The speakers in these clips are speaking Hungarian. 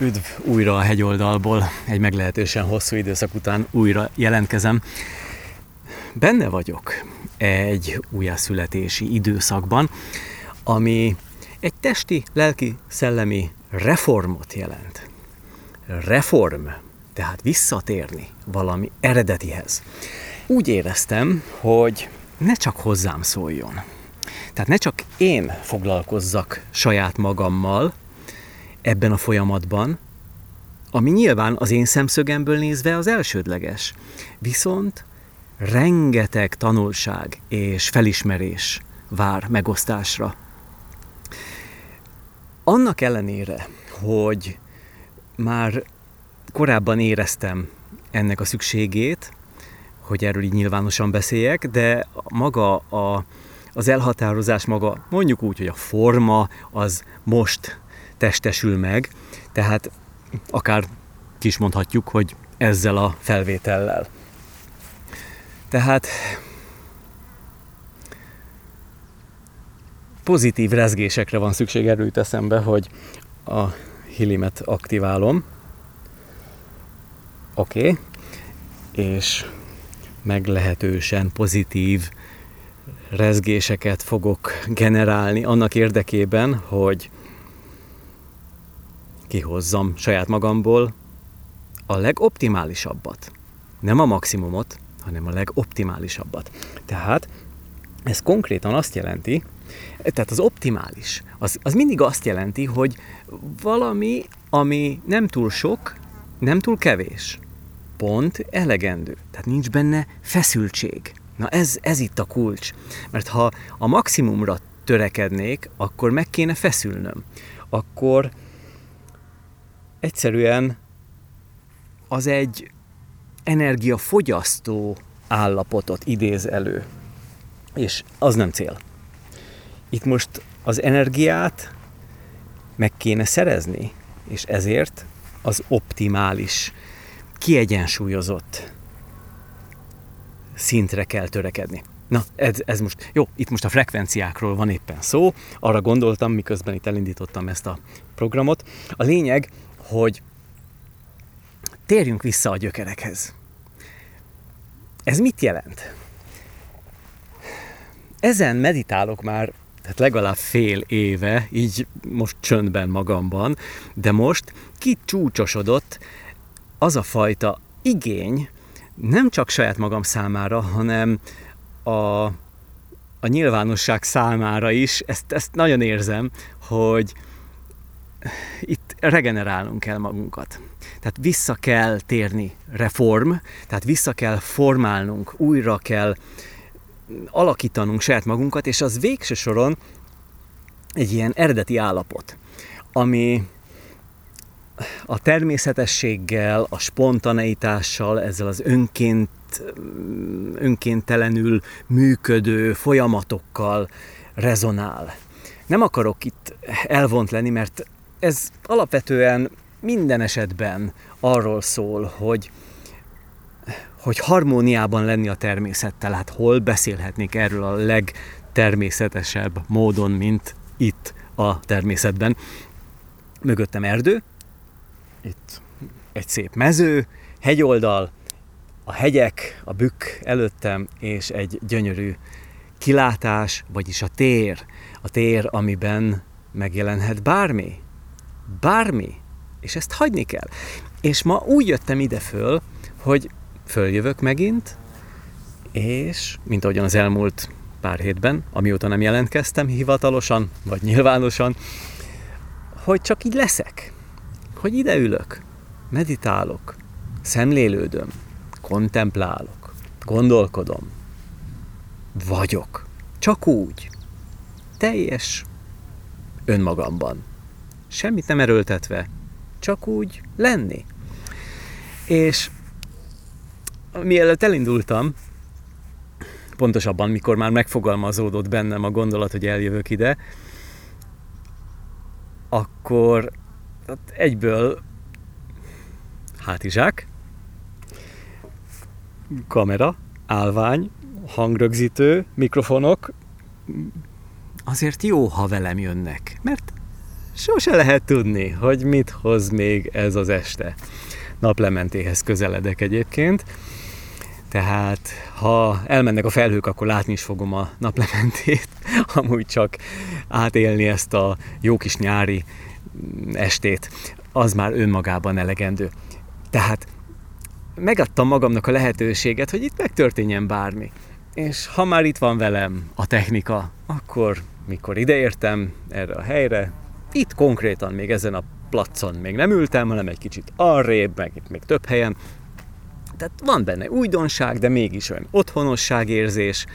Üdv újra a hegyoldalból, egy meglehetősen hosszú időszak után újra jelentkezem. Benne vagyok egy újjászületési időszakban, ami egy testi, lelki, szellemi reformot jelent. Reform, tehát visszatérni valami eredetihez. Úgy éreztem, hogy ne csak hozzám szóljon. Tehát ne csak én foglalkozzak saját magammal ebben a folyamatban, ami nyilván az én szemszögemből nézve az elsődleges. Viszont rengeteg tanulság és felismerés vár megosztásra. Annak ellenére, hogy már korábban éreztem ennek a szükségét, hogy erről így nyilvánosan beszéljek, de maga az elhatározás, maga mondjuk úgy, hogy a forma az most testesül meg, tehát akár ki is mondhatjuk, hogy ezzel a felvétellel. Tehát pozitív rezgésekre van szükség, erről jut eszembe, hogy a hilimet aktiválom. Oké. És meglehetősen pozitív rezgéseket fogok generálni annak érdekében, hogy kihozzam saját magamból a legoptimálisabbat. Nem a maximumot, hanem a legoptimálisabbat. Tehát ez konkrétan azt jelenti, tehát az optimális, az mindig azt jelenti, hogy valami, ami nem túl sok, nem túl kevés. Pont elegendő. Tehát nincs benne feszültség. Na ez itt a kulcs. Mert ha a maximumra törekednék, akkor meg kéne feszülnöm. Akkor egyszerűen az egy energiafogyasztó állapotot idéz elő. És az nem cél. Itt most az energiát meg kéne szerezni, és ezért az optimális, kiegyensúlyozott szintre kell törekedni. Na, ez most, jó, itt most a frekvenciákról van éppen szó, arra gondoltam, miközben itt elindítottam ezt a programot. A lényeg, hogy térjünk vissza a gyökerekhez. Ez mit jelent? Ezen meditálok már, tehát legalább fél éve, így most csöndben magamban, de most kicsúcsosodott az a fajta igény, nem csak saját magam számára, hanem a nyilvánosság számára is, ezt nagyon érzem, hogy itt regenerálnunk kell magunkat. Tehát vissza kell térni reform, tehát vissza kell formálnunk, újra kell alakítanunk saját magunkat, és az végső soron egy ilyen eredeti állapot, ami a természetességgel, a spontaneitással, ezzel az önkéntelenül működő folyamatokkal rezonál. Nem akarok itt elvont lenni, mert ez alapvetően minden esetben arról szól, hogy harmóniában lenni a természettel. Hát hol beszélhetnék erről a legtermészetesebb módon, mint itt a természetben. Mögöttem erdő, itt egy szép mező, hegyoldal, a hegyek, a bükk előttem, és egy gyönyörű kilátás, vagyis a tér. A tér, amiben megjelenhet bármi. Bármi. És ezt hagyni kell. És ma úgy jöttem ide föl, hogy följövök megint, és mint ahogyan az elmúlt pár hétben, amióta nem jelentkeztem hivatalosan, vagy nyilvánosan, hogy csak így leszek. Hogy ide ülök, meditálok, szemlélődöm, kontemplálok, gondolkodom, vagyok. Csak úgy. Teljes önmagamban. Semmit nem erőltetve, csak úgy lenni. És mielőtt elindultam, pontosabban, mikor már megfogalmazódott bennem a gondolat, hogy eljövök ide, akkor egyből hátizsák, kamera, állvány, hangrögzítő, mikrofonok. Azért jó, ha velem jönnek, mert sose lehet tudni, hogy mit hoz még ez az este. Naplementéhez közeledek egyébként, tehát ha elmennek a felhők, akkor látni is fogom a naplementét, amúgy csak átélni ezt a jó kis nyári estét, az már önmagában elegendő. Tehát megadtam magamnak a lehetőséget, hogy itt megtörténjen bármi. És ha már itt van velem a technika, akkor mikor ideértem erre a helyre, itt konkrétan még ezen a placon még nem ültem, hanem egy kicsit arrébb, meg itt még több helyen. Tehát van benne újdonság, de mégis olyan otthonosságérzés,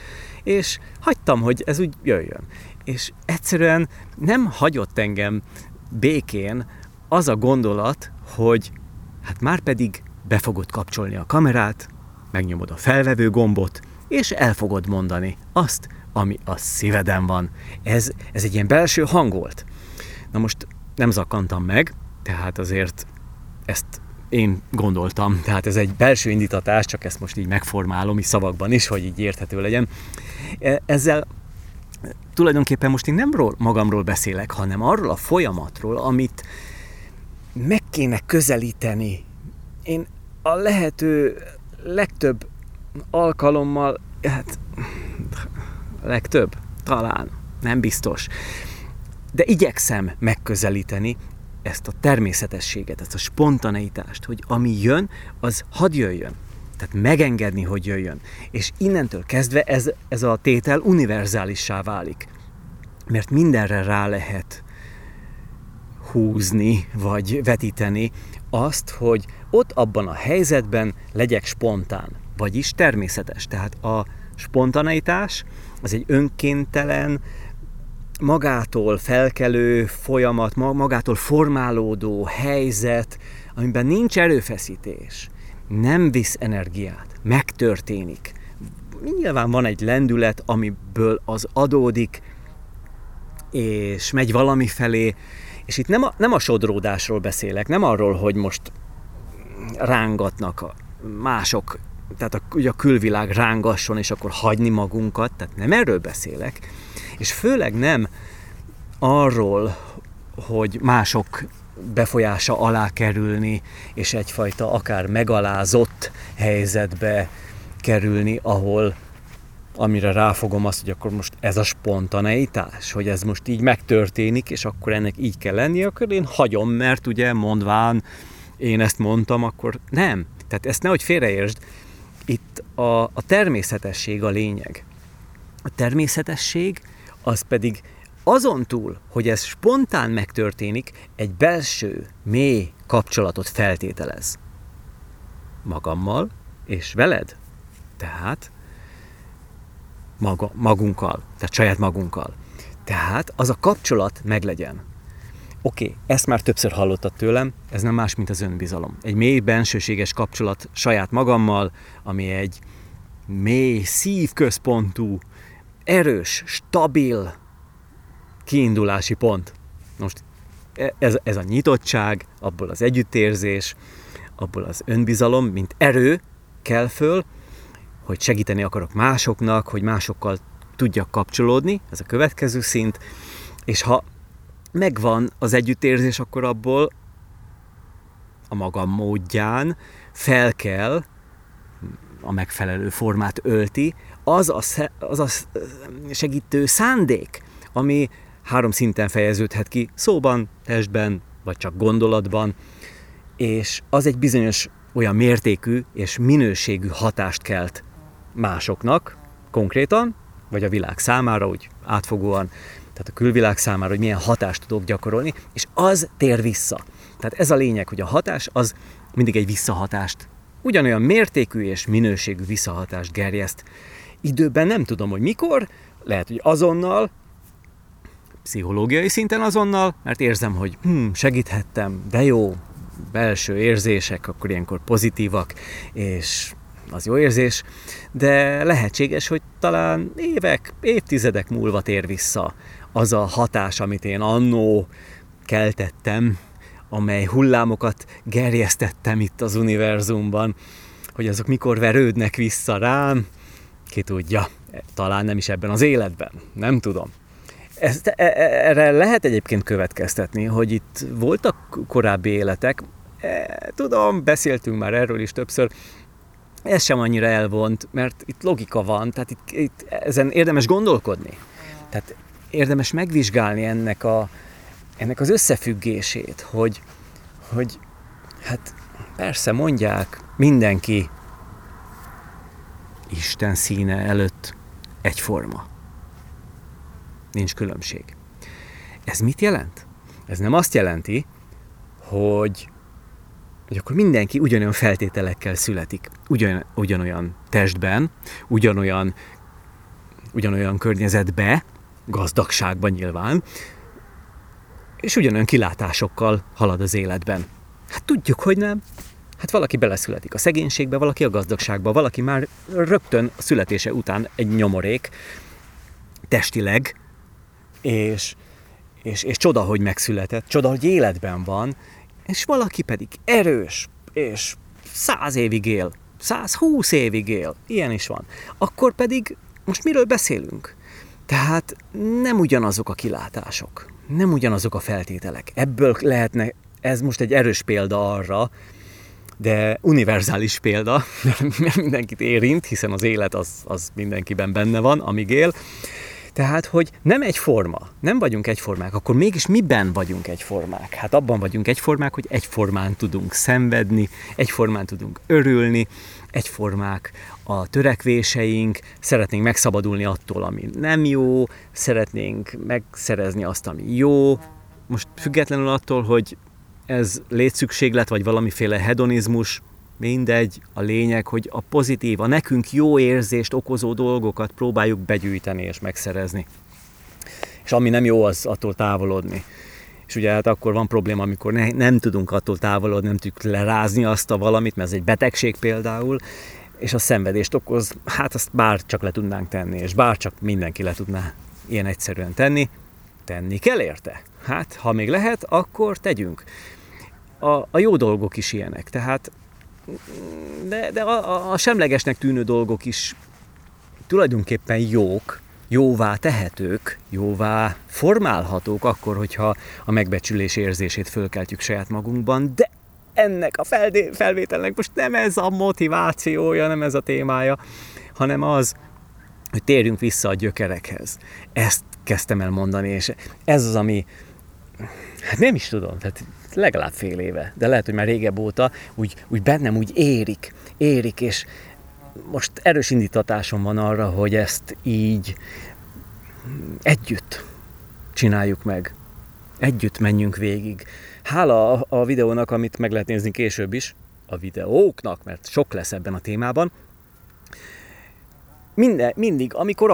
és hagytam, hogy ez úgy jöjjön. És egyszerűen nem hagyott engem békén az a gondolat, hogy hát már pedig be fogod kapcsolni a kamerát, megnyomod a felvevő gombot, és el fogod mondani azt, ami a szíveden van. Ez egy ilyen belső hang volt. Na most nem zakkantam meg, tehát azért ezt én gondoltam. Tehát ez egy belső indítatás, csak ezt most így megformálom, így szavakban is, hogy így érthető legyen. Ezzel tulajdonképpen most én nem magamról beszélek, hanem arról a folyamatról, amit meg kéne közelíteni. Én a lehető legtöbb alkalommal, hát legtöbb, talán, nem biztos, de igyekszem megközelíteni ezt a természetességet, ezt a spontaneitást, hogy ami jön, az hadd jöjjön. Tehát megengedni, hogy jöjjön. És innentől kezdve ez a tétel univerzálissá válik. Mert mindenre rá lehet húzni, vagy vetíteni azt, hogy ott abban a helyzetben legyek spontán, vagyis természetes. Tehát a spontaneitás az egy önkéntelen, magától felkelő folyamat, magától formálódó helyzet, amiben nincs erőfeszítés, nem visz energiát, megtörténik. Nyilván van egy lendület, amiből az adódik, és megy valami felé, és itt nem a sodródásról beszélek, nem arról, hogy most rángatnak a mások, tehát ugye a külvilág rángasson, és akkor hagyni magunkat, tehát nem erről beszélek, és főleg nem arról, hogy mások befolyása alá kerülni, és egyfajta akár megalázott helyzetbe kerülni, ahol amire ráfogom azt, hogy akkor most ez a spontaneitás, hogy ez most így megtörténik, és akkor ennek így kell lenni, akkor én hagyom, mert ugye mondván én ezt mondtam, akkor nem. Tehát ezt nehogy félreértsd, itt a természetesség a lényeg. A természetesség az pedig azon túl, hogy ez spontán megtörténik, egy belső, mély kapcsolatot feltételez. Magammal és veled. Tehát magunkkal, tehát saját magunkkal. Tehát az a kapcsolat meglegyen. Oké, ezt már többször hallottad tőlem, ez nem más, mint az önbizalom. Egy mély, bensőséges kapcsolat saját magammal, ami egy mély, szívközpontú, erős, stabil kiindulási pont. Most ez a nyitottság, abból az együttérzés, abból az önbizalom, mint erő kell föl, hogy segíteni akarok másoknak, hogy másokkal tudjak kapcsolódni, ez a következő szint, és ha megvan az együttérzés, akkor abból a magam módján fel kell, a megfelelő formát ölti, az a segítő szándék, ami 3 szinten fejeződhet ki, szóban, testben, vagy csak gondolatban, és az egy bizonyos olyan mértékű és minőségű hatást kelt másoknak, konkrétan, vagy a világ számára, úgy átfogóan, tehát a külvilág számára, hogy milyen hatást tudok gyakorolni, és az tér vissza. Tehát ez a lényeg, hogy a hatás az mindig egy visszahatást, ugyanolyan mértékű és minőségű visszahatást gerjeszt. Időben nem tudom, hogy mikor, lehet, hogy azonnal, pszichológiai szinten azonnal, mert érzem, hogy segíthettem, de jó, belső érzések, akkor ilyenkor pozitívak, és az jó érzés, de lehetséges, hogy talán évek, évtizedek múlva tér vissza az a hatás, amit én annó keltettem, amely hullámokat gerjesztettem itt az univerzumban, hogy azok mikor verődnek vissza rám, ki tudja, talán nem is ebben az életben, nem tudom. Erre lehet egyébként következtetni, hogy itt voltak korábbi életek, tudom, beszéltünk már erről is többször, ez sem annyira elvont, mert itt logika van, tehát itt ezen érdemes gondolkodni. Tehát érdemes megvizsgálni ennek az összefüggését, hogy hát persze mondják, mindenki Isten színe előtt egyforma. Nincs különbség. Ez mit jelent? Ez nem azt jelenti, hogy akkor mindenki ugyanolyan feltételekkel születik. Ugyanolyan testben, ugyanolyan környezetbe, gazdagságban nyilván, és ugyanolyan kilátásokkal halad az életben. Hát tudjuk, hogy nem. Hát valaki beleszületik a szegénységbe, valaki a gazdagságba, valaki már rögtön a születése után egy nyomorék, testileg, és csoda, hogy megszületett, csoda, hogy életben van, és valaki pedig erős, és 100 évig él, 120 évig él, ilyen is van. Akkor pedig most miről beszélünk? Tehát nem ugyanazok a kilátások, nem ugyanazok a feltételek. Ebből lehetne, ez most egy erős példa arra, de univerzális példa, mindenkit érint, hiszen az élet az mindenkiben benne van, amíg él. Tehát, hogy nem egyforma, nem vagyunk egyformák, akkor mégis miben vagyunk egyformák? Hát abban vagyunk egyformák, hogy egyformán tudunk szenvedni, egyformán tudunk örülni, egyformák a törekvéseink, szeretnénk megszabadulni attól, ami nem jó, szeretnénk megszerezni azt, ami jó. Most függetlenül attól, hogy ez létszükséglet, vagy valamiféle hedonizmus, mindegy, a lényeg, hogy a pozitív, a nekünk jó érzést okozó dolgokat próbáljuk begyűjteni és megszerezni. És ami nem jó, az attól távolodni. És ugye hát akkor van probléma, amikor nem tudunk attól távolodni, nem tudjuk lerázni azt a valamit, mert ez egy betegség például, és a szenvedést okoz, hát azt bárcsak le tudnánk tenni, és bárcsak mindenki le tudná ilyen egyszerűen tenni, tenni kell érte. Hát, ha még lehet, akkor tegyünk. A jó dolgok is ilyenek, tehát de a semlegesnek tűnő dolgok is tulajdonképpen jók, jóvá tehetők, jóvá formálhatók akkor, hogyha a megbecsülés érzését fölkeltjük saját magunkban, de ennek a felvételnek most nem ez a motivációja, nem ez a témája, hanem az, hogy térjünk vissza a gyökerekhez. Ezt kezdtem el mondani, és ez az, ami hát nem is tudom, tehát legalább fél éve, de lehet, hogy már régebb óta úgy bennem úgy érik, és most erős indítatásom van arra, hogy ezt így együtt csináljuk meg, együtt menjünk végig. Hála a videónak, amit meg lehet nézni később is, a videóknak, mert sok lesz ebben a témában, mindig, amikor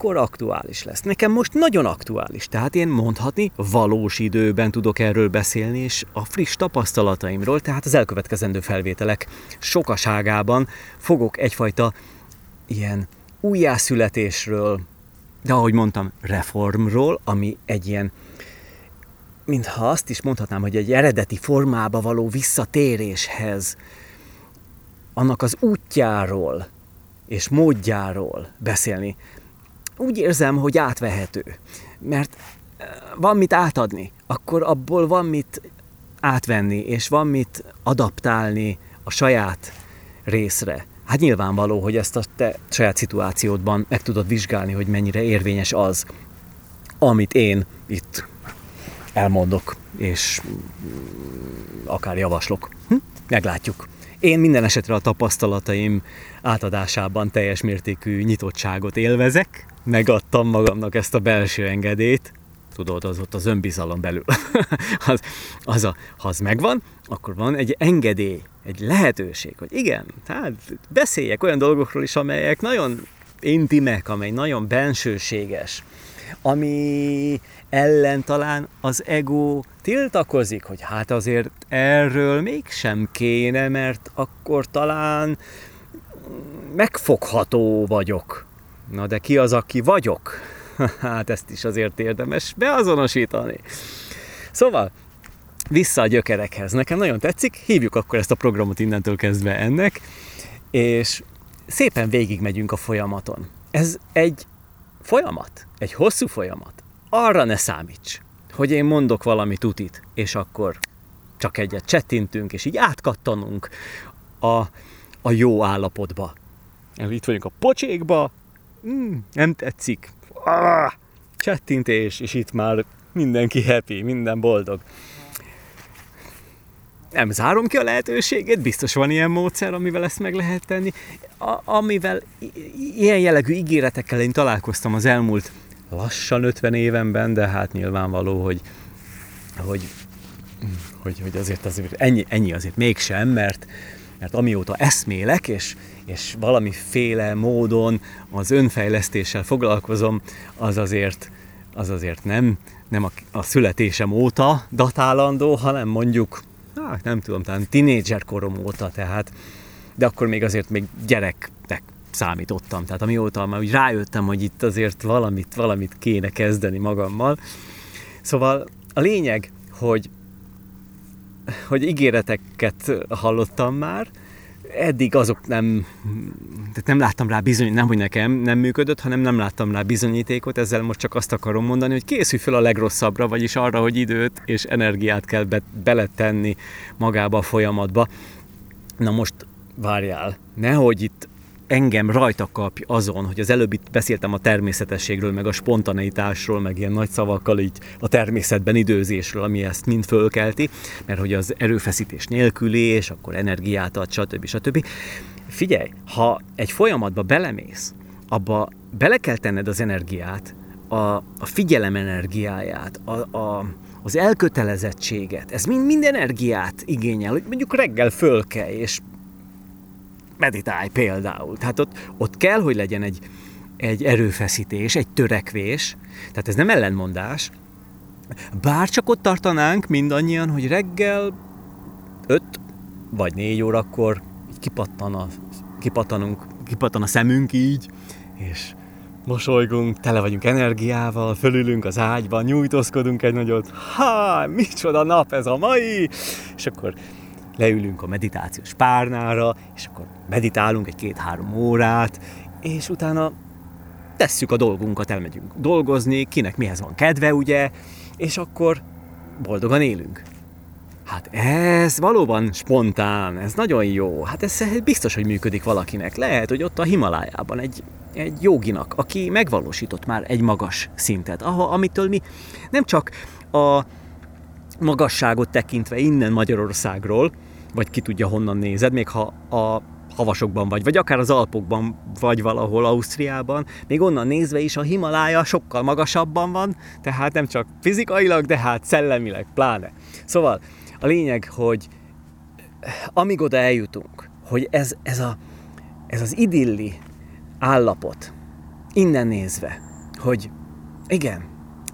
aktuális lesz. Nekem most nagyon aktuális, tehát én mondhatni valós időben tudok erről beszélni, és a friss tapasztalataimról, tehát az elkövetkezendő felvételek sokaságában fogok egyfajta ilyen újjászületésről, de ahogy mondtam, reformról, ami egy ilyen, mintha azt is mondhatnám, hogy egy eredeti formába való visszatéréshez, annak az útjáról, és módjáról beszélni. Úgy érzem, hogy átvehető, mert van mit átadni, akkor abból van mit átvenni, és van mit adaptálni a saját részre. Hát nyilvánvaló, hogy ezt a te saját szituációdban meg tudod vizsgálni, hogy mennyire érvényes az, amit én itt elmondok, és akár javaslok. Meglátjuk. Én minden esetre a tapasztalataim átadásában teljes mértékű nyitottságot élvezek. Megadtam magamnak ezt a belső engedélyt. Tudod, az ott az önbizalom belül. Ha az megvan, akkor van egy engedély, egy lehetőség, hogy igen, hát beszéljek olyan dolgokról is, amelyek nagyon intimek, amely nagyon bensőséges, ami ellen talán az ego tiltakozik, hogy hát azért erről mégsem kéne, mert akkor talán megfogható vagyok. Na de ki az, aki vagyok? Hát ezt is azért érdemes beazonosítani. Szóval, vissza a gyökerekhez. Nekem nagyon tetszik, hívjuk akkor ezt a programot innentől kezdve ennek, és szépen végigmegyünk a folyamaton. Ez egy folyamat, egy hosszú folyamat. Arra ne számíts, hogy én mondok valami tutit, és akkor csak egyet csettintünk, és így átkattanunk a jó állapotba. Itt vagyunk a pocsékba, nem tetszik, csettintés, és itt már mindenki happy, minden boldog. Nem zárom ki a lehetőséget, biztos van ilyen módszer, amivel ezt meg lehet tenni. Amivel ilyen jellegű ígéretekkel én találkoztam az elmúlt lassan 50 évenben, de hát nyilvánvaló, hogy azért ennyi azért mégsem, mert amióta eszmélek, és valamiféle módon az önfejlesztéssel foglalkozom, az azért nem a születésem óta datálandó, hanem mondjuk, nem tudom, talán tinédzser korom óta, tehát, de akkor még azért még gyereknek számítottam, tehát amióta már úgy rájöttem, hogy itt azért valamit kéne kezdeni magammal. Szóval a lényeg, hogy ígéreteket hallottam már, eddig azok nem láttam rá bizonyítékot, nem, hogy nekem nem működött, hanem nem láttam rá bizonyítékot, ezzel most csak azt akarom mondani, hogy készülj fel a legrosszabbra, vagyis arra, hogy időt és energiát kell beletenni magába a folyamatba. Na most várjál, nehogy itt engem rajta kapj azon, hogy az előbb itt beszéltem a természetességről, meg a spontaneitásról, meg ilyen nagy szavakkal így a természetben időzésről, ami ezt mind fölkelti, mert hogy az erőfeszítés nélküli, és akkor energiát ad, stb. Figyelj, ha egy folyamatba belemész, abba bele kell tenned az energiát, a figyelem energiáját, az elkötelezettséget, ez mind energiát igényel, hogy mondjuk reggel fölkelj, és meditálj például. Tehát ott kell, hogy legyen egy erőfeszítés, egy törekvés, tehát ez nem ellentmondás. Bár csak ott tartanánk mindannyian, hogy reggel 5 vagy 4 órakor kipattan a szemünk így, és mosolygunk, tele vagyunk energiával, fölülünk az ágyban, nyújtózkodunk egy nagyot, micsoda nap ez a mai, és akkor leülünk a meditációs párnára, és akkor meditálunk egy 2-3 órát, és utána tesszük a dolgunkat, elmegyünk dolgozni, kinek mihez van kedve, ugye, és akkor boldogan élünk. Hát ez valóban spontán, ez nagyon jó, hát ez biztos, hogy működik valakinek. Lehet, hogy ott a Himalájában egy jóginak, aki megvalósított már egy magas szintet, amitől mi nem csak a magasságot tekintve innen Magyarországról, vagy ki tudja honnan nézed, még ha a havasokban vagy akár az Alpokban vagy valahol Ausztriában, még onnan nézve is a Himalája sokkal magasabban van, tehát nem csak fizikailag, de hát szellemileg pláne. Szóval a lényeg, hogy amíg oda eljutunk, hogy ez az idilli állapot innen nézve, hogy igen,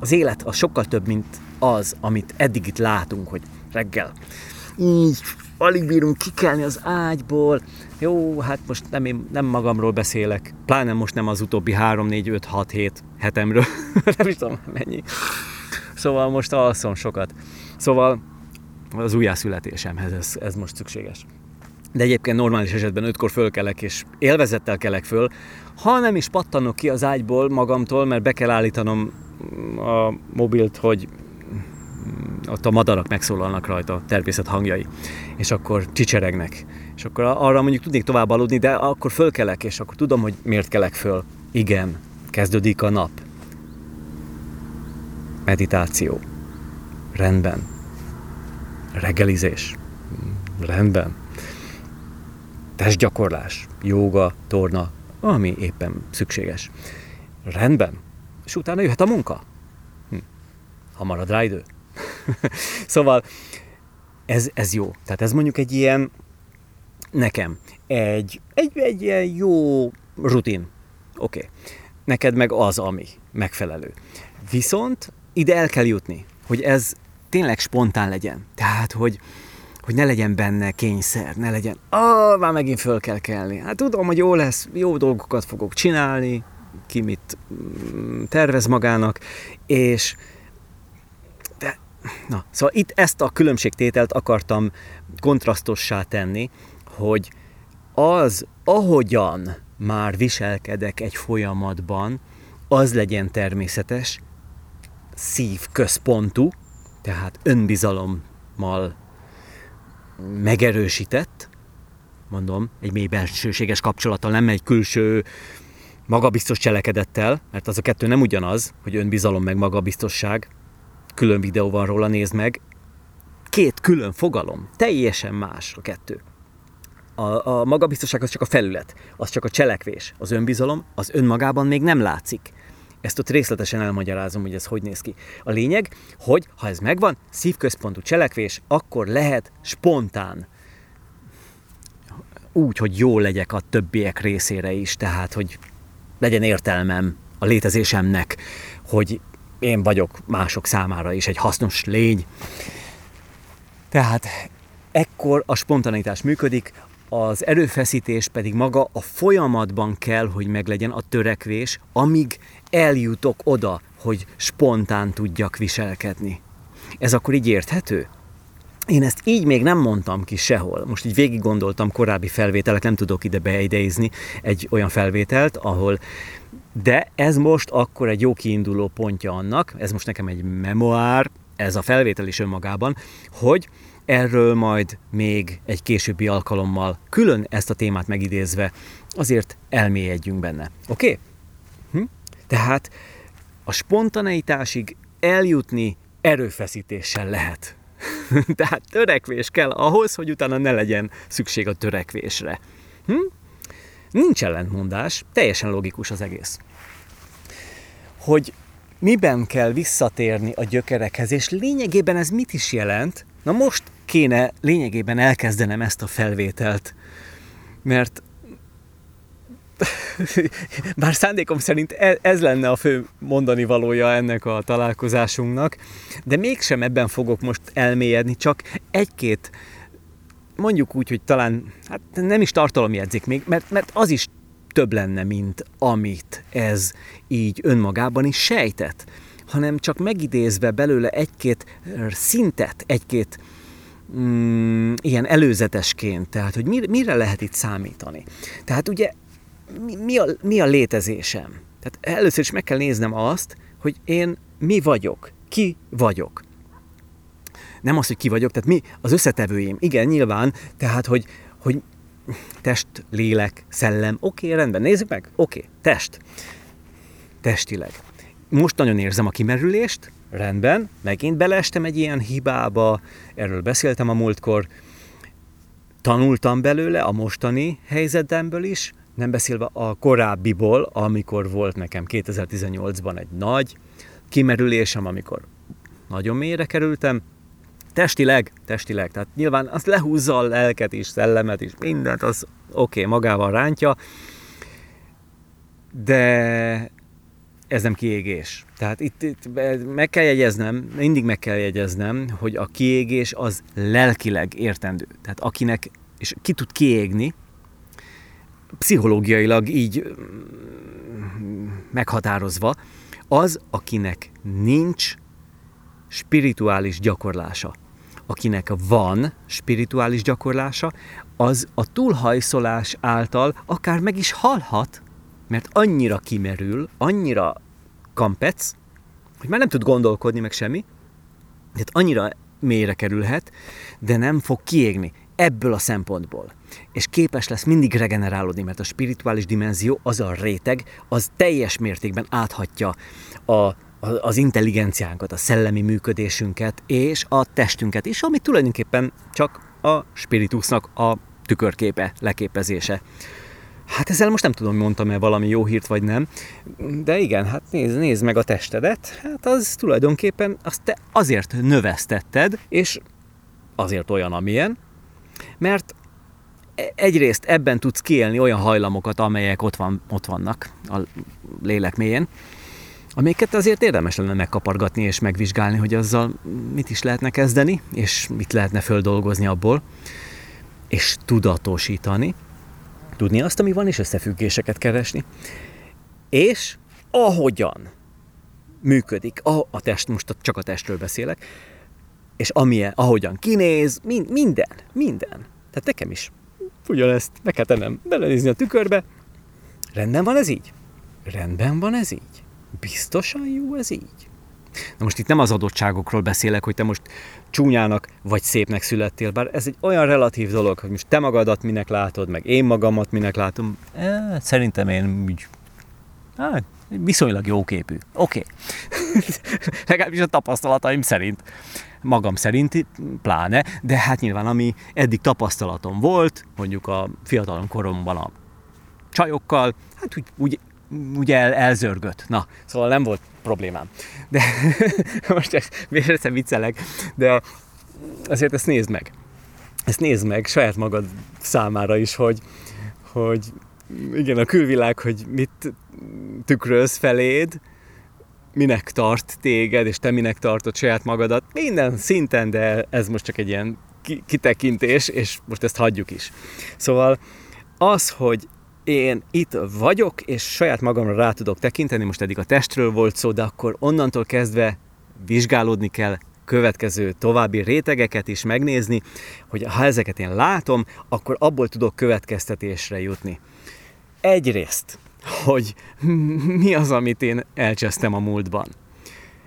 az élet az sokkal több, mint az, amit eddig itt látunk, hogy reggel így alig bírunk kikelni az ágyból. Jó, hát most nem magamról beszélek, pláne most nem az utóbbi 3, 4, 5, 6, 7 hetemről, nem is tudom mennyi. Szóval most alszom sokat. Szóval az újjászületésemhez ez most szükséges. De egyébként normális esetben 5-kor fölkelek, és élvezettel kelek föl, ha nem is pattanok ki az ágyból magamtól, mert be kell állítanom a mobilt, hogy ott a madarak megszólalnak rajta, természet hangjai, és akkor csicseregnek. És akkor arra mondjuk tudnék tovább aludni, de akkor fölkelek, és akkor tudom, hogy miért kelek föl. Igen, kezdődik a nap. Meditáció. Rendben. Reggelizés. Rendben. Testgyakorlás. Jóga, torna, ami éppen szükséges. Rendben. És utána jöhet a munka. Ha marad rá idő. Szóval ez jó. Tehát ez mondjuk egy ilyen, nekem, egy ilyen jó rutin. Oké. Neked meg az, ami megfelelő. Viszont ide el kell jutni, hogy ez tényleg spontán legyen. Tehát, hogy ne legyen benne kényszer, ne legyen, már megint föl kell kelni. Hát tudom, hogy jó lesz, jó dolgokat fogok csinálni, ki mit tervez magának, és szóval itt ezt a különbségtételt akartam kontrasztossá tenni, hogy az, ahogyan már viselkedek egy folyamatban, az legyen természetes, szívközpontú, tehát önbizalommal megerősített, mondom, egy mély belsőséges kapcsolattal, nem egy külső magabiztos cselekedettel, mert az a kettő nem ugyanaz, hogy önbizalom meg magabiztosság, külön videó van róla, nézd meg, két külön fogalom, teljesen más a kettő. A magabiztosság az csak a felület, az csak a cselekvés. Az önbizalom az önmagában még nem látszik. Ezt ott részletesen elmagyarázom, hogy ez hogy néz ki. A lényeg, hogy ha ez megvan, szívközpontú cselekvés, akkor lehet spontán. Úgy, hogy jó legyek a többiek részére is, tehát, hogy legyen értelmem a létezésemnek, hogy én vagyok mások számára is egy hasznos lény. Tehát ekkor a spontanitás működik, az erőfeszítés pedig maga a folyamatban kell, hogy meglegyen a törekvés, amíg eljutok oda, hogy spontán tudjak viselkedni. Ez akkor így érthető? Én ezt így még nem mondtam ki sehol. Most így végig gondoltam korábbi felvételek, nem tudok ide beidézni egy olyan felvételt, ahol... De ez most akkor egy jó kiinduló pontja annak, ez most nekem egy memoár, ez a felvétel is önmagában, hogy erről majd még egy későbbi alkalommal külön ezt a témát megidézve azért elmélyedjünk benne. Oké? Tehát a spontaneitásig eljutni erőfeszítéssel lehet. Tehát törekvés kell ahhoz, hogy utána ne legyen szükség a törekvésre. Nincs ellentmondás, teljesen logikus az egész. Hogy miben kell visszatérni a gyökerekhez, és lényegében ez mit is jelent? Na most kéne lényegében elkezdenem ezt a felvételt, mert bár szándékom szerint ez lenne a fő mondani valója ennek a találkozásunknak, de mégsem ebben fogok most elmélyedni, csak egy-két, mondjuk úgy, hogy talán hát nem is tartalomjegyzik még, mert az is több lenne, mint amit ez így önmagában is sejtett, hanem csak megidézve belőle egy-két szintet, egy-két ilyen előzetesként, tehát hogy mire lehet itt számítani. Tehát ugye mi a létezésem? Tehát először is meg kell néznem azt, hogy én mi vagyok, ki vagyok. Nem az, hogy ki vagyok, tehát mi az összetevőim. Igen, nyilván, tehát hogy test, lélek, szellem, oké, rendben, nézzük meg, oké, test. Testileg. Most nagyon érzem a kimerülést, rendben, megint beleestem egy ilyen hibába, erről beszéltem a múltkor, tanultam belőle a mostani helyzetemből is, nem beszélve a korábbiból, amikor volt nekem 2018-ban egy nagy kimerülésem, amikor nagyon mélyre kerültem, testileg, tehát nyilván azt lehúzza a lelket is, szellemet is, mindent, az oké, magával rántja, de... ez nem kiégés. Tehát itt meg kell jegyeznem, mindig meg kell jegyeznem, hogy a kiégés az lelkileg értendő. Tehát akinek, és ki tud kiégni, pszichológiailag így meghatározva, az, akinek nincs spirituális gyakorlása. Akinek van spirituális gyakorlása, az a túlhajszolás által akár meg is halhat, mert annyira kimerül, annyira kampec, hogy már nem tud gondolkodni meg semmi, tehát annyira mélyre kerülhet, de nem fog kiégni ebből a szempontból. És képes lesz mindig regenerálódni, mert a spirituális dimenzió, az a réteg, az teljes mértékben áthatja az intelligenciánkat, a szellemi működésünket és a testünket is, ami tulajdonképpen csak a spiritusznak a tükörképe, leképezése. Hát ezzel most nem tudom, mondtam-e valami jó hírt, vagy nem. De igen, hát nézd meg a testedet. Hát az tulajdonképpen azt te azért növesztetted, és azért olyan, amilyen, mert egyrészt ebben tudsz kiélni olyan hajlamokat, amelyek ott vannak a lélek mélyén, amiket azért érdemes lenne megkapargatni és megvizsgálni, hogy azzal mit is lehetne kezdeni, és mit lehetne földolgozni abból, és tudatosítani. Tudni azt, ami van, és összefüggéseket keresni. És ahogyan működik a test, most csak a testről beszélek, és ahogyan kinéz, minden. Tehát nekem is. Ugyanezt meg kell tennem, belenézni a tükörbe. Rendben van ez így? Biztosan jó ez így? Na most itt nem az adottságokról beszélek, hogy te most csúnyának vagy szépnek születtél, bár ez egy olyan relatív dolog, hogy most te magadat minek látod, meg én magamat minek látom. Szerintem én úgy... viszonylag jóképű. Oké. Legalábbis a tapasztalataim szerint. Magam szerint pláne, de hát nyilván ami eddig tapasztalatom volt, mondjuk a fiatalom koromban a csajokkal, hát úgy elzörgött. Na, szóval nem volt problémám. De most véletlenül viccelek, de azért ezt nézd meg. Ezt nézd meg saját magad számára is, hogy igen, a külvilág, hogy mit tükröz feléd, minek tart téged, és te minek tartod saját magadat, minden szinten, de ez most csak egy ilyen kitekintés, és most ezt hagyjuk is. Szóval az, hogy én itt vagyok, és saját magamra rá tudok tekinteni, most eddig a testről volt szó, de akkor onnantól kezdve vizsgálódni kell, következő további rétegeket is megnézni, hogy ha ezeket én látom, akkor abból tudok következtetésre jutni. Egyrészt, hogy mi az, amit én elcsesztem a múltban.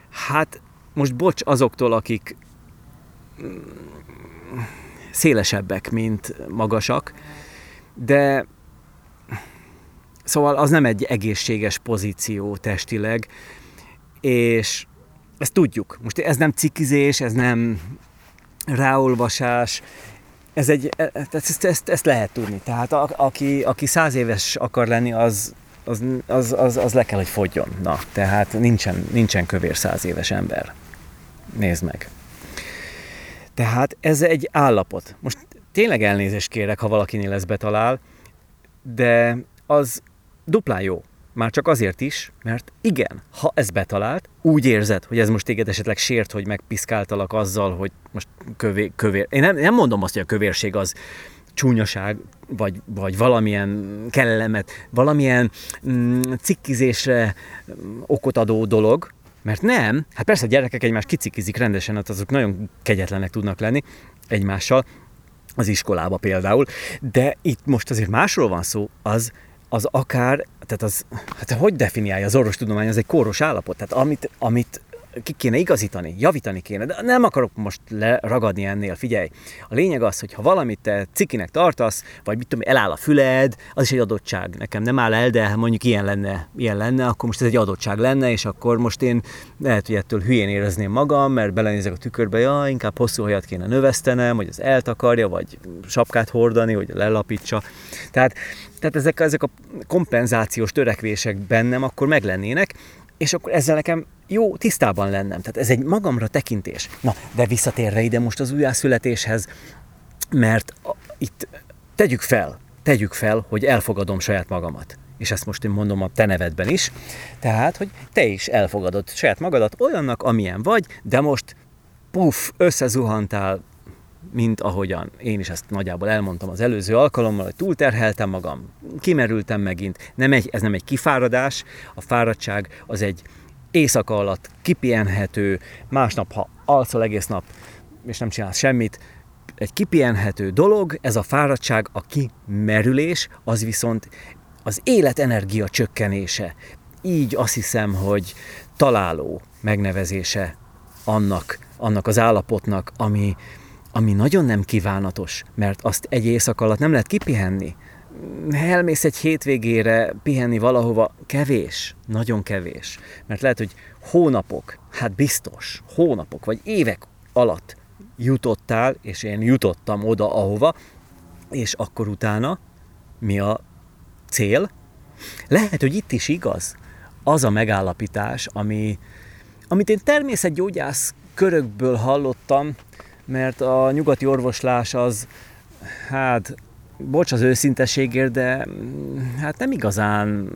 Hát most bocs azoktól, akik szélesebbek, mint magasak, de szóval az nem egy egészséges pozíció testileg, és ezt tudjuk. Most ez nem cikizés, ez nem ráolvasás, ezt lehet tudni. Tehát aki 100 éves akar lenni, az le kell, hogy fogyjon. Na, tehát nincsen kövér 100 éves ember. Nézd meg. Tehát ez egy állapot. Most tényleg elnézést kérek, ha valakinél ez betalál, de az duplán jó. Már csak azért is, mert igen, ha ez betalált, úgy érzed, hogy ez most téged esetleg sért, hogy megpiszkáltalak azzal, hogy most kövér. Én nem mondom azt, hogy a kövérség az csúnyaság, vagy valamilyen kellemet, valamilyen cikkizésre okot adó dolog, mert nem, hát persze a gyerekek egymást kicikkizik rendesen, hát azok nagyon kegyetlenek tudnak lenni egymással, az iskolába például, de itt most azért másról van szó, az akár, tehát az, hát hogy definiálja az orvostudomány, az egy kóros állapot, tehát amit ki kéne igazítani, javítani kéne, de nem akarok most leragadni ennél, figyelj. A lényeg az, hogy ha valamit te cikinek tartasz, vagy mit tudom, eláll a füled, az is egy adottság. Nekem nem áll el, de mondjuk ilyen lenne, akkor most ez egy adottság lenne, és akkor most én lehet, hogy ettől hülyén érezném magam, mert belenézek a tükörbe, inkább hosszú hajat kéne növesztenem, hogy az eltakarja, vagy sapkát hordani, hogy lelapítsa. Tehát ezek a kompenzációs törekvések bennem akkor meglennének, és akkor ezzel nekem jó tisztában lennem. Tehát ez egy magamra tekintés. Na, de visszatérve ide most az újjászületéshez, mert itt tegyük fel, hogy elfogadom saját magamat. És ezt most én mondom a te nevedben is. Tehát, hogy te is elfogadod saját magadat olyannak, amilyen vagy, de most összezuhantál, mint ahogyan. Én is ezt nagyjából elmondtam az előző alkalommal, hogy túlterheltem magam, kimerültem megint. Ez nem egy kifáradás, a fáradtság az egy éjszaka alatt kipihenhető, másnap, ha alszol egész nap, és nem csinálsz semmit, egy kipihenhető dolog, ez a fáradtság, a kimerülés, az viszont az életenergia csökkenése. Így azt hiszem, hogy találó megnevezése annak az állapotnak, ami nagyon nem kívánatos, mert azt egy éjszaka alatt nem lehet kipihenni. Elmész egy hétvégére pihenni valahova, kevés, nagyon kevés. Mert lehet, hogy hónapok, hát biztos, hónapok vagy évek alatt jutottál, és én jutottam oda, ahova, és akkor utána mi a cél? Lehet, hogy itt is igaz az a megállapítás, amit én természetgyógyász körökből hallottam, mert a nyugati orvoslás az, hát, bocs az őszinteségért, de hát nem igazán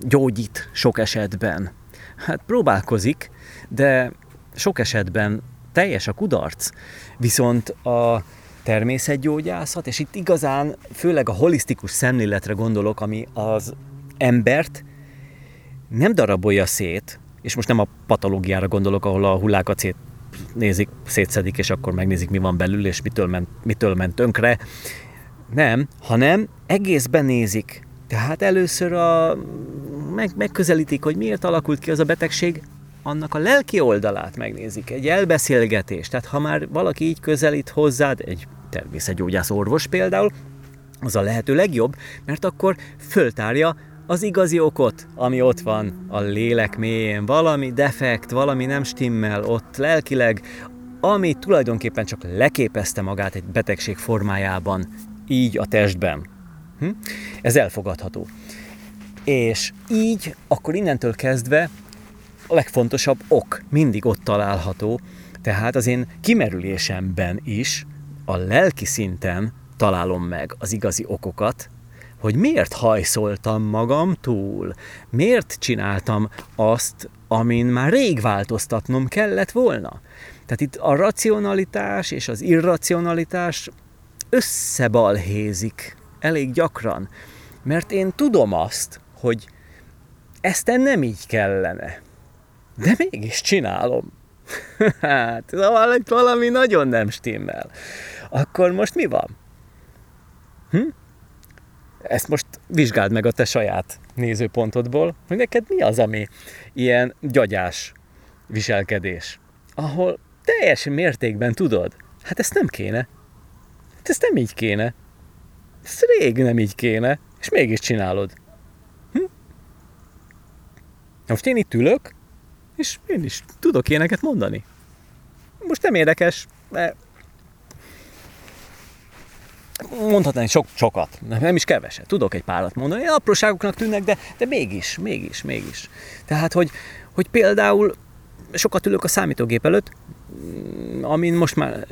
gyógyít sok esetben. Hát próbálkozik, de sok esetben teljes a kudarc. Viszont a természetgyógyászat, és itt igazán főleg a holisztikus szemléletre gondolok, ami az embert nem darabolja szét, és most nem a patológiára gondolok, ahol a hullákat nézik, szétszedik, és akkor megnézik, mi van belül, és mitől ment tönkre. Nem, hanem egészben nézik. Tehát először a megközelítik, hogy miért alakult ki az a betegség, annak a lelki oldalát megnézik, egy elbeszélgetés. Tehát ha már valaki így közelít hozzád, egy természetgyógyász orvos például, az a lehető legjobb, mert akkor föltárja az igazi okot, ami ott van a lélek mélyén. Valami defekt, valami nem stimmel ott lelkileg, ami tulajdonképpen csak leképezte magát egy betegség formájában, így a testben. Ez elfogadható. És így, akkor innentől kezdve a legfontosabb ok mindig ott található, tehát az én kimerülésemben is a lelki szinten találom meg az igazi okokat, hogy miért hajszoltam magam túl, miért csináltam azt, amin már rég változtatnom kellett volna. Tehát itt a racionalitás és az irracionalitás összebalhézik elég gyakran, mert én tudom azt, hogy ezt nem így kellene, de mégis csinálom. Hát, valami nagyon nem stimmel. Akkor most mi van? Ezt most vizsgáld meg a te saját nézőpontodból, hogy neked mi az, ami ilyen gyagyás viselkedés, ahol teljes mértékben tudod, hát ezt nem kéne, hát ezt nem így kéne, ezt rég nem így kéne, és mégis csinálod. Most én itt ülök, és én is tudok ilyeneket mondani. Most nem érdekes, mert mondhatnánk sokat, nem is keveset, tudok egy párat mondani, apróságoknak tűnnek, de mégis. Tehát, hogy például sokat ülök a számítógép előtt, amin most már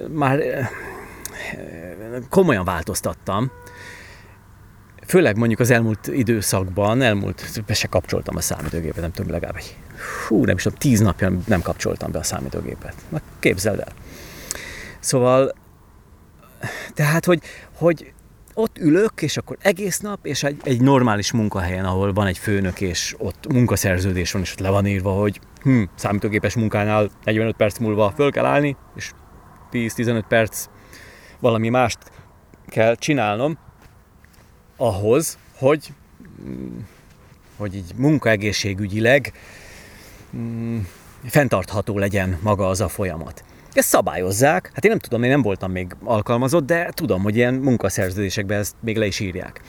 komolyan változtattam, főleg mondjuk az elmúlt időszakban, be se kapcsoltam a számítógépet, nem tudom, legalább egy, 10 napja nem kapcsoltam be a számítógépet. Na, képzeld el. Szóval, tehát, hogy ott ülök, és akkor egész nap, és egy normális munkahelyen, ahol van egy főnök, és ott munkaszerződés van, és ott le van írva, hogy számítógépes munkánál 45 perc múlva föl kell állni, és 10-15 perc valami mást kell csinálnom, ahhoz, hogy így munkaegészségügyileg fenntartható legyen maga az a folyamat. Ezt szabályozzák, hát én nem tudom, én nem voltam még alkalmazott, de tudom, hogy ilyen munkaszerződésekben ezt még le is írják.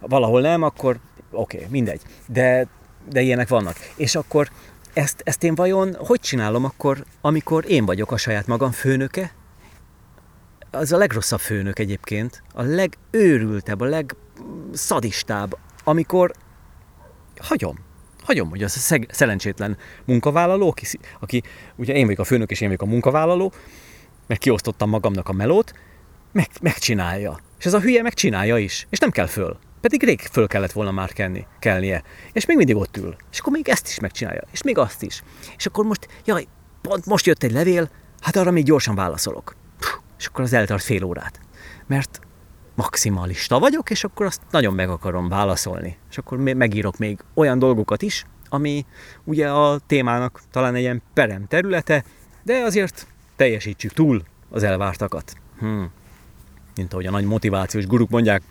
Valahol nem, akkor oké, mindegy, de ilyenek vannak. És akkor ezt én vajon hogy csinálom akkor, amikor én vagyok a saját magam főnöke? Az a legrosszabb főnök egyébként, a legőrültebb, a legszadistább, amikor hagyom, hogy az a szerencsétlen munkavállaló, aki ugye én vagyok a főnök, és én vagyok a munkavállaló, meg kiosztottam magamnak a melót, megcsinálja. És ez a hülye megcsinálja is, és nem kell föl. Pedig rég föl kellett volna már kelnie. És még mindig ott ül. És akkor még ezt is megcsinálja, és még azt is. És akkor most, pont most jött egy levél, hát arra még gyorsan válaszolok. És akkor az eltart fél órát. Mert maximalista vagyok, és akkor azt nagyon meg akarom válaszolni. És akkor megírok még olyan dolgokat is, ami ugye a témának talán egy ilyen perem területe, de azért teljesítsük túl az elvártakat. Mint ahogy a nagy motivációs guruk mondják,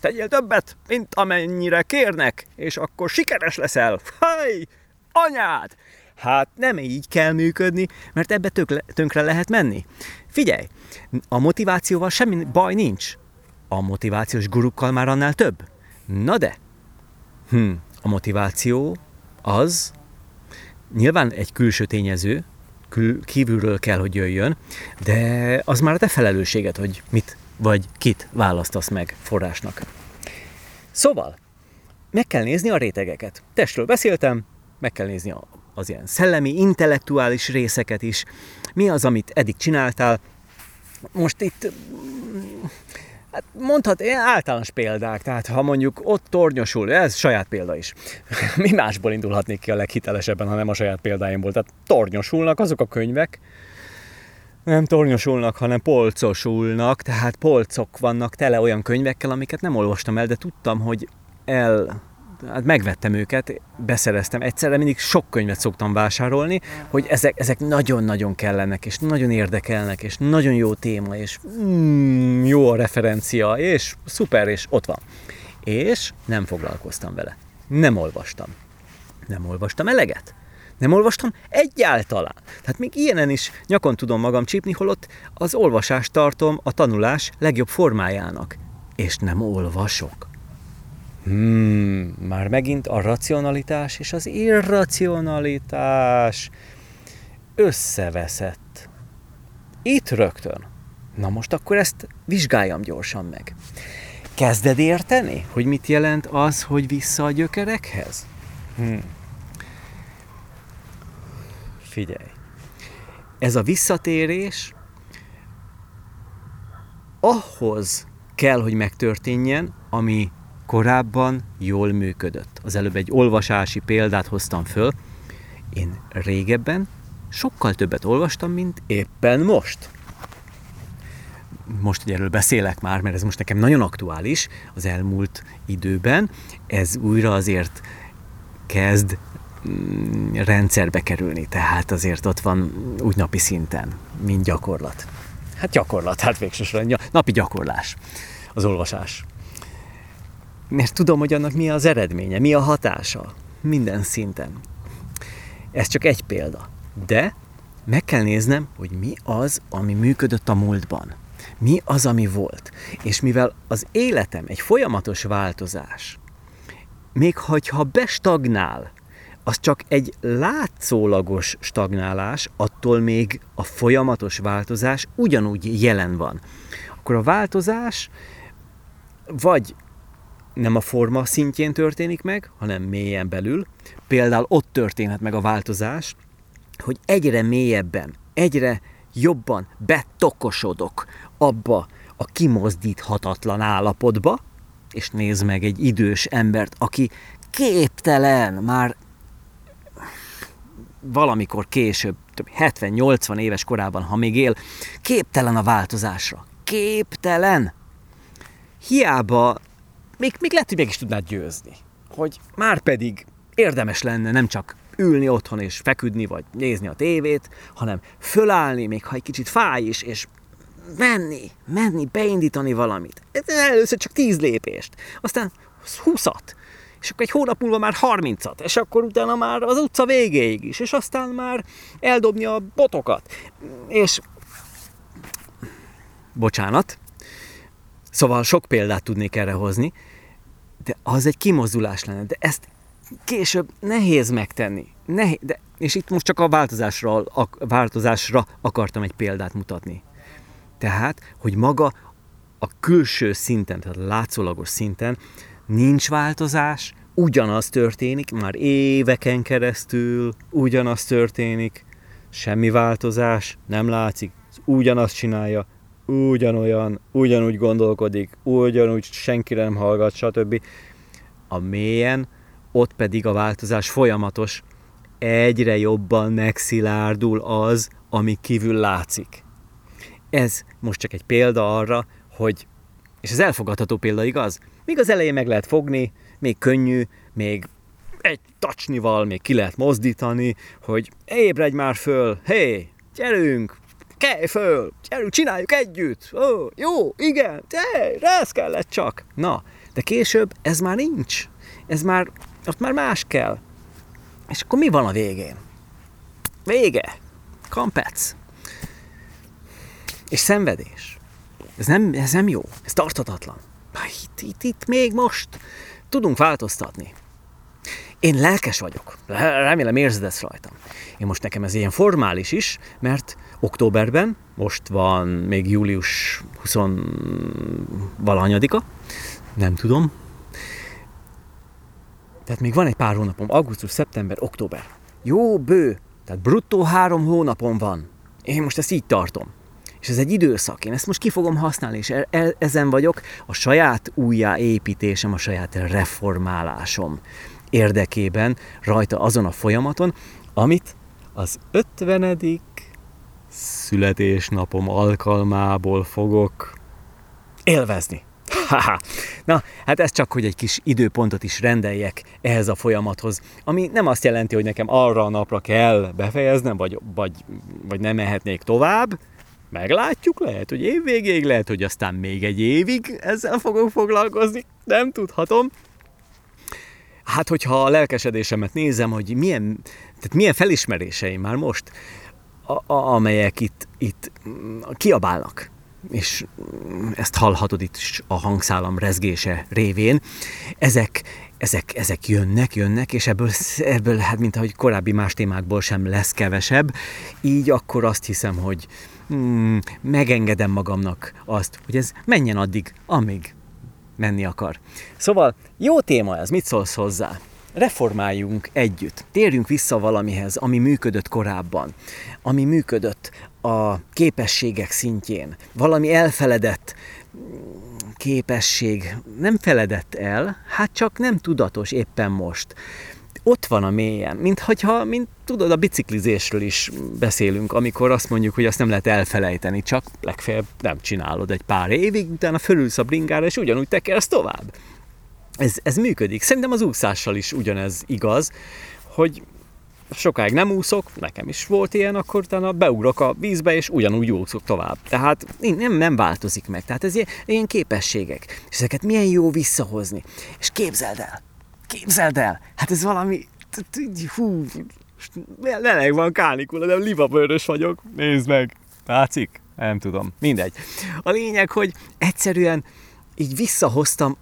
tegyél többet, mint amennyire kérnek, és akkor sikeres leszel. Haj, anyád! Hát nem így kell működni, mert ebbe tönkre lehet menni. Figyelj, a motivációval semmi baj nincs. A motivációs gurukkal már annál több. Na de, a motiváció az nyilván egy külső tényező, kívülről kell, hogy jöjjön, de az már a te felelősséged, hogy mit vagy kit választasz meg forrásnak. Szóval, meg kell nézni a rétegeket. Testről beszéltem, meg kell nézni az ilyen szellemi, intellektuális részeket is. Mi az, amit eddig csináltál? Most itt hát mondhat általános példák, tehát ha mondjuk ott tornyosul, ez saját példa is. Mi másból indulhatnék ki a leghitelesebben, ha nem a saját példáimból. Tehát tornyosulnak azok a könyvek, nem tornyosulnak, hanem polcosulnak, tehát polcok vannak tele olyan könyvekkel, amiket nem olvastam el, de tudtam, hogy hát megvettem őket, beszereztem egyszerre, mindig sok könyvet szoktam vásárolni, hogy ezek nagyon-nagyon kellenek, és nagyon érdekelnek, és nagyon jó téma, és jó a referencia, és szuper, és ott van. És nem foglalkoztam vele. Nem olvastam. Nem olvastam eleget. Nem olvastam egyáltalán. Tehát még ilyenen is nyakon tudom magam csípni, holott az olvasást tartom a tanulás legjobb formájának. És nem olvasok. Már megint a racionalitás és az irracionalitás összeveszett. Itt rögtön. Na most akkor ezt vizsgáljam gyorsan meg. Kezded érteni, hogy mit jelent az, hogy vissza a gyökerekhez? Figyelj. Ez a visszatérés ahhoz kell, hogy megtörténjen, ami korábban jól működött. Az előbb egy olvasási példát hoztam föl. Én régebben sokkal többet olvastam, mint éppen most. Most ugye erről beszélek már, mert ez most nekem nagyon aktuális az elmúlt időben. Ez újra azért kezd rendszerbe kerülni, tehát azért ott van úgy napi szinten, mint gyakorlat. Hát végsősorban napi gyakorlás az olvasás. Mert tudom, hogy annak mi az eredménye, mi a hatása minden szinten. Ez csak egy példa. De meg kell néznem, hogy mi az, ami működött a múltban. Mi az, ami volt. És mivel az életem egy folyamatos változás, még ha bestagnál, az csak egy látszólagos stagnálás, attól még a folyamatos változás ugyanúgy jelen van. Akkor a változás vagy nem a forma szintjén történik meg, hanem mélyen belül. Például ott történhet meg a változás, hogy egyre mélyebben, egyre jobban betokosodok abba a kimozdíthatatlan állapotba, és nézd meg egy idős embert, aki képtelen már valamikor később, 70-80 éves korában, ha még él, képtelen a változásra. Képtelen! Hiába még lehet, hogy mégis tudnád győzni, hogy már pedig érdemes lenne nem csak ülni otthon és feküdni, vagy nézni a tévét, hanem fölállni, még ha egy kicsit fáj is, és menni, beindítani valamit. Először csak 10 lépést, aztán 20-at, és akkor egy hónap múlva már 30-at, és akkor utána már az utca végéig is, és aztán már eldobni a botokat. És... bocsánat. Szóval sok példát tudnék erre hozni, de az egy kimozdulás lenne, de ezt később nehéz megtenni. És itt most csak a változásra akartam egy példát mutatni. Tehát, hogy maga a külső szinten, tehát a látszólagos szinten nincs változás, ugyanaz történik, már éveken keresztül ugyanaz történik, semmi változás, nem látszik, ugyanazt csinálja, ugyanolyan, ugyanúgy gondolkodik, ugyanúgy senkire nem hallgat, stb. A mélyen, ott pedig a változás folyamatos, egyre jobban megszilárdul az, ami kívül látszik. Ez most csak egy példa arra, hogy, és ez elfogadható példa, igaz? Még az elején meg lehet fogni, még könnyű, még egy tacsnival még ki lehet mozdítani, hogy ébredj már föl, hé, gyerünk! Kelj föl! Gyerünk, csináljuk együtt! Ó, jó, igen, ez kellett csak! Na, de később ez már nincs. Ott már más kell. És akkor mi van a végén? Vége! Kampec! És szenvedés. Ez nem jó. Ez tarthatatlan. Itt még most tudunk változtatni. Én lelkes vagyok. Remélem érzed ezt rajtam. Én most nekem ez ilyen formális is, mert októberben, most van még július 20-valahanyadika, nem tudom. Tehát még van egy pár hónapom, augusztus, szeptember, október. Jó bő, tehát bruttó 3 hónapom van. Én most ezt így tartom. És ez egy időszak, én ezt most ki fogom használni, és ezen vagyok. A saját újjáépítésem, a saját reformálásom érdekében rajta azon a folyamaton, amit az 50. születésnapom alkalmából fogok élvezni. Na, hát ez csak, hogy egy kis időpontot is rendeljek ehhez a folyamathoz, ami nem azt jelenti, hogy nekem arra a napra kell befejeznem, vagy nem mehetnék tovább. Meglátjuk, lehet, hogy évvégéig, lehet, hogy aztán még egy évig ezzel fogok foglalkozni, nem tudhatom. Hát, hogyha a lelkesedésemet nézem, hogy milyen felismeréseim már most, amelyek itt kiabálnak, és ezt hallhatod itt is a hangszálam rezgése révén, ezek jönnek, és ebből hát mint ahogy korábbi más témákból sem lesz kevesebb, így akkor azt hiszem, hogy megengedem magamnak azt, hogy ez menjen addig, amíg menni akar. Szóval jó téma ez, mit szólsz hozzá? Reformáljunk együtt, térjünk vissza valamihez, ami működött korábban, ami működött a képességek szintjén, valami elfeledett képesség nem feledett el, hát csak nem tudatos éppen most. Ott van a mélyen, mint tudod, a biciklizésről is beszélünk, amikor azt mondjuk, hogy azt nem lehet elfelejteni, csak legfeljebb nem csinálod egy pár évig, utána fölülsz a bringára, és ugyanúgy tekersz tovább. Ez működik. Szerintem az úszással is ugyanez igaz, hogy sokáig nem úszok, nekem is volt ilyen, akkor utána beugrok a vízbe, és ugyanúgy úszok tovább. Tehát nem változik meg. Tehát ez ilyen képességek. És ezeket milyen jó visszahozni. És képzeld el! Hát ez valami... Hú, leleg van kánikula, de libabőrös vagyok. Nézd meg! Látszik? Nem tudom. Mindegy. A lényeg, hogy egyszerűen így visszahoztam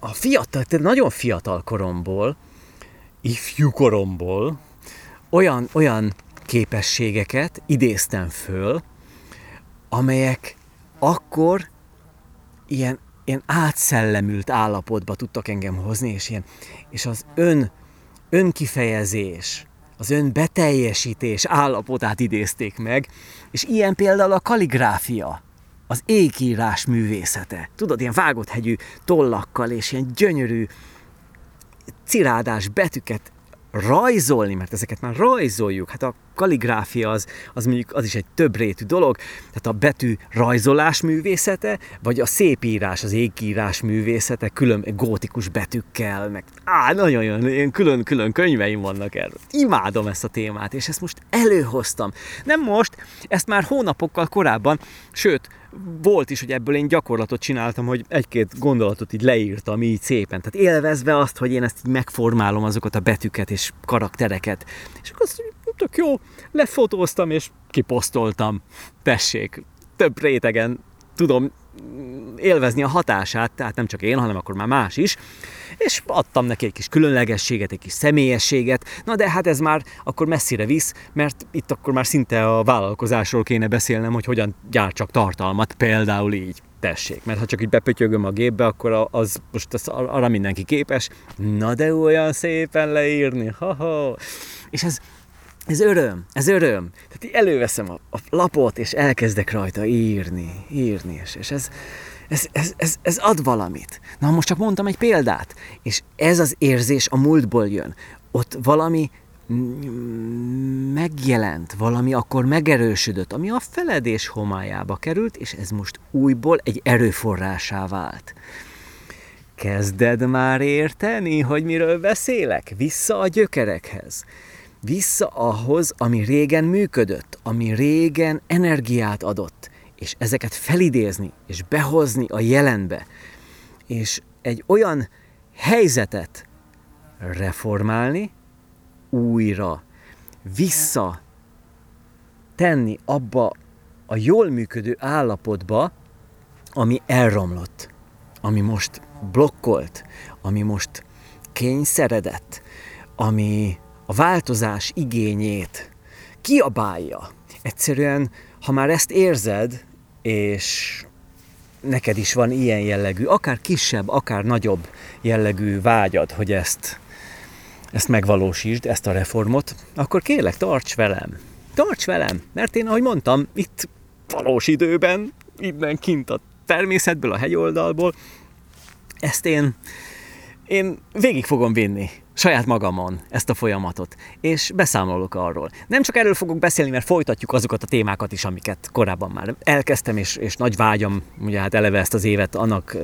a fiatal, nagyon fiatal koromból, ifjú koromból olyan képességeket idéztem föl, amelyek akkor ilyen átszellemült állapotba tudtak engem hozni, és az önkifejezés, az önbeteljesítés állapotát idézték meg, és ilyen például a kaligráfia, az ékírás művészete. Tudod, ilyen vágotthegyű tollakkal, és ilyen gyönyörű cirádás betűket rajzolni, mert ezeket már rajzoljuk. Hát a kaligráfia az mondjuk az is egy többrétű dolog, tehát a betű rajzolás művészete, vagy a szépírás, az ékírás művészete, külön gótikus betűkkel, meg nagyon külön-külön könyveim vannak erről. Imádom ezt a témát, és ezt most előhoztam. Nem most, ezt már hónapokkal korábban, sőt, volt is, hogy ebből én gyakorlatot csináltam, hogy egy-két gondolatot így leírtam így szépen. Tehát élvezve azt, hogy én ezt így megformálom azokat a betűket és karaktereket. És akkor azt tök jó, lefotóztam és kiposztoltam. Tessék, több rétegen tudom élvezni a hatását, tehát nem csak én, hanem akkor már más is. És adtam neki egy kis különlegességet, egy kis személyességet. Na de hát ez már akkor messzire visz, mert itt akkor már szinte a vállalkozásról kéne beszélnem, hogy hogyan gyártsak tartalmat, például így. Tessék, mert ha csak így bepötyögöm a gépbe, akkor az most arra mindenki képes. Na de olyan szépen leírni, ha-ha. És ez öröm. Tehát így előveszem a lapot, és elkezdek rajta írni, és ez ad valamit. Na, most csak mondtam egy példát, és ez az érzés a múltból jön. Ott valami megjelent, valami akkor megerősödött, ami a feledés homályába került, és ez most újból egy erőforrásá vált. Kezded már érteni, hogy miről beszélek? Vissza a gyökerekhez. Vissza ahhoz, ami régen működött, ami régen energiát adott, és ezeket felidézni, és behozni a jelenbe, és egy olyan helyzetet reformálni, újra vissza tenni abba a jól működő állapotba, ami elromlott, ami most blokkolt, ami most kényszeredett, ami a változás igényét kiabálja. Egyszerűen, ha már ezt érzed, és neked is van ilyen jellegű, akár kisebb, akár nagyobb jellegű vágyad, hogy ezt megvalósítsd, ezt a reformot, akkor kérlek, tarts velem, mert én, ahogy mondtam, itt valós időben, innen kint a természetből, a hegyoldalból, ezt én végig fogom vinni saját magamon ezt a folyamatot, és beszámolok arról. Nem csak erről fogok beszélni, mert folytatjuk azokat a témákat is, amiket korábban már elkezdtem, és nagy vágyam, ugye hát eleve ezt az évet annak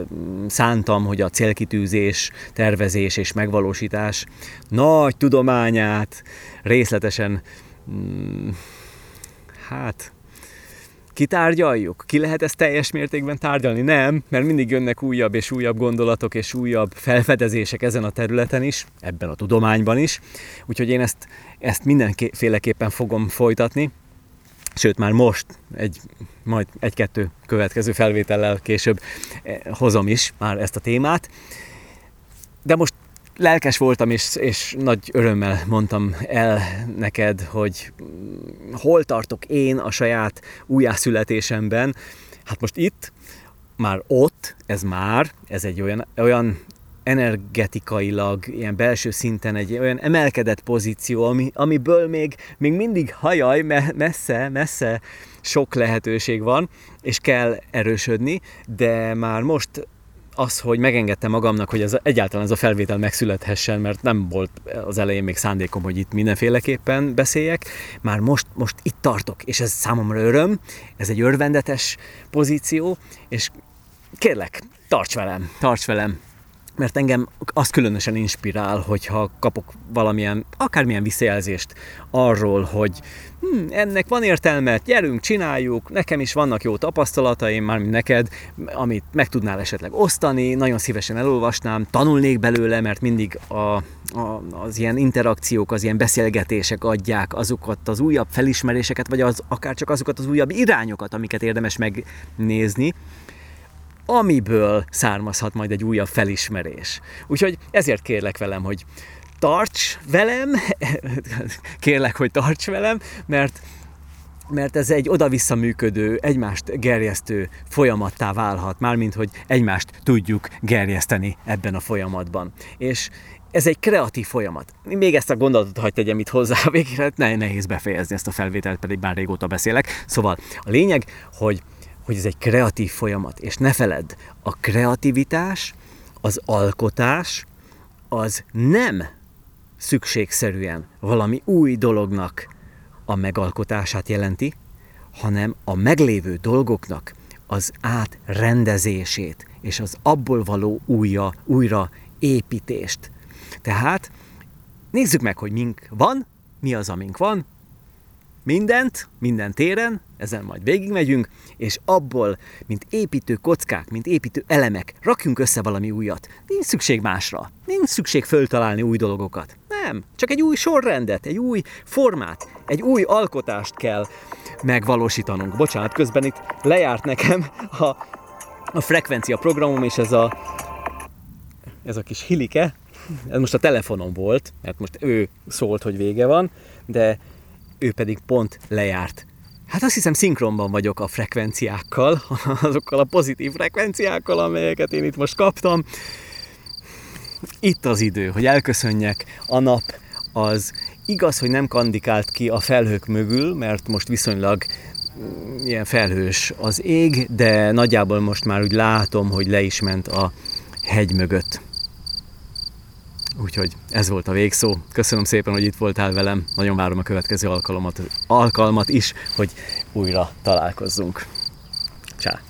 szántam, hogy a célkitűzés, tervezés és megvalósítás nagy tudományát részletesen, kitárgyaljuk? Ki lehet ezt teljes mértékben tárgyalni? Nem, mert mindig jönnek újabb és újabb gondolatok és újabb felfedezések ezen a területen is, ebben a tudományban is. Úgyhogy én ezt mindenféleképpen fogom folytatni. Sőt, már most, majd egy-kettő következő felvétellel később hozom is már ezt a témát. De most lelkes voltam, és nagy örömmel mondtam el neked, hogy hol tartok én a saját újjászületésemben. Hát most itt, már ott, ez egy olyan energetikailag, ilyen belső szinten egy olyan emelkedett pozíció, amiből még mindig hajaj, messze sok lehetőség van, és kell erősödni, de már most az, hogy megengedtem magamnak, hogy egyáltalán ez a felvétel megszülethessen, mert nem volt az elején még szándékom, hogy itt mindenféleképpen beszéljek, már most itt tartok, és ez számomra öröm, ez egy örvendetes pozíció, és kérlek, tarts velem, mert engem az különösen inspirál, hogyha kapok valamilyen, akármilyen visszajelzést arról, hogy ennek van értelme, gyerünk, csináljuk, nekem is vannak jó tapasztalataim, mármint neked, amit meg tudnál esetleg osztani, nagyon szívesen elolvasnám, tanulnék belőle, mert mindig az ilyen interakciók, az ilyen beszélgetések adják azokat az újabb felismeréseket, vagy akár csak azokat az újabb irányokat, amiket érdemes megnézni, amiből származhat majd egy újabb felismerés. Úgyhogy ezért kérlek velem, hogy tarts velem, mert ez egy oda-vissza működő, egymást gerjesztő folyamattá válhat, mármint, hogy egymást tudjuk gerjeszteni ebben a folyamatban. És ez egy kreatív folyamat. Még ezt a gondolatot hadd tegyem itt hozzá a végére, hát nehéz befejezni ezt a felvételt, pedig már régóta beszélek. Szóval a lényeg, hogy ez egy kreatív folyamat, és ne feledd, a kreativitás, az alkotás, az nem szükségszerűen valami új dolognak a megalkotását jelenti, hanem a meglévő dolgoknak az átrendezését, és az abból való újraépítést. Tehát nézzük meg, hogy mink van, mi az, amink van, minden téren, ezen majd végigmegyünk, és abból, mint építő kockák, mint építő elemek, rakjunk össze valami újat. Nincs szükség másra, nincs szükség föltalálni új dolgokat. Nem, csak egy új sorrendet, egy új formát, egy új alkotást kell megvalósítanunk. Bocsánat, közben itt lejárt nekem a frekvencia programom, és ez a kis hilike, ez most a telefonom volt, mert most ő szólt, hogy vége van, de ő pedig pont lejárt. Hát azt hiszem, szinkronban vagyok a frekvenciákkal, azokkal a pozitív frekvenciákkal, amelyeket én itt most kaptam. Itt az idő, hogy elköszönjek. A nap az igaz, hogy nem kandikált ki a felhők mögül, mert most viszonylag ilyen felhős az ég, de nagyjából most már úgy látom, hogy le is ment a hegy mögött. Úgyhogy ez volt a végszó. Köszönöm szépen, hogy itt voltál velem. Nagyon várom a következő alkalmat is, hogy újra találkozzunk. Csá!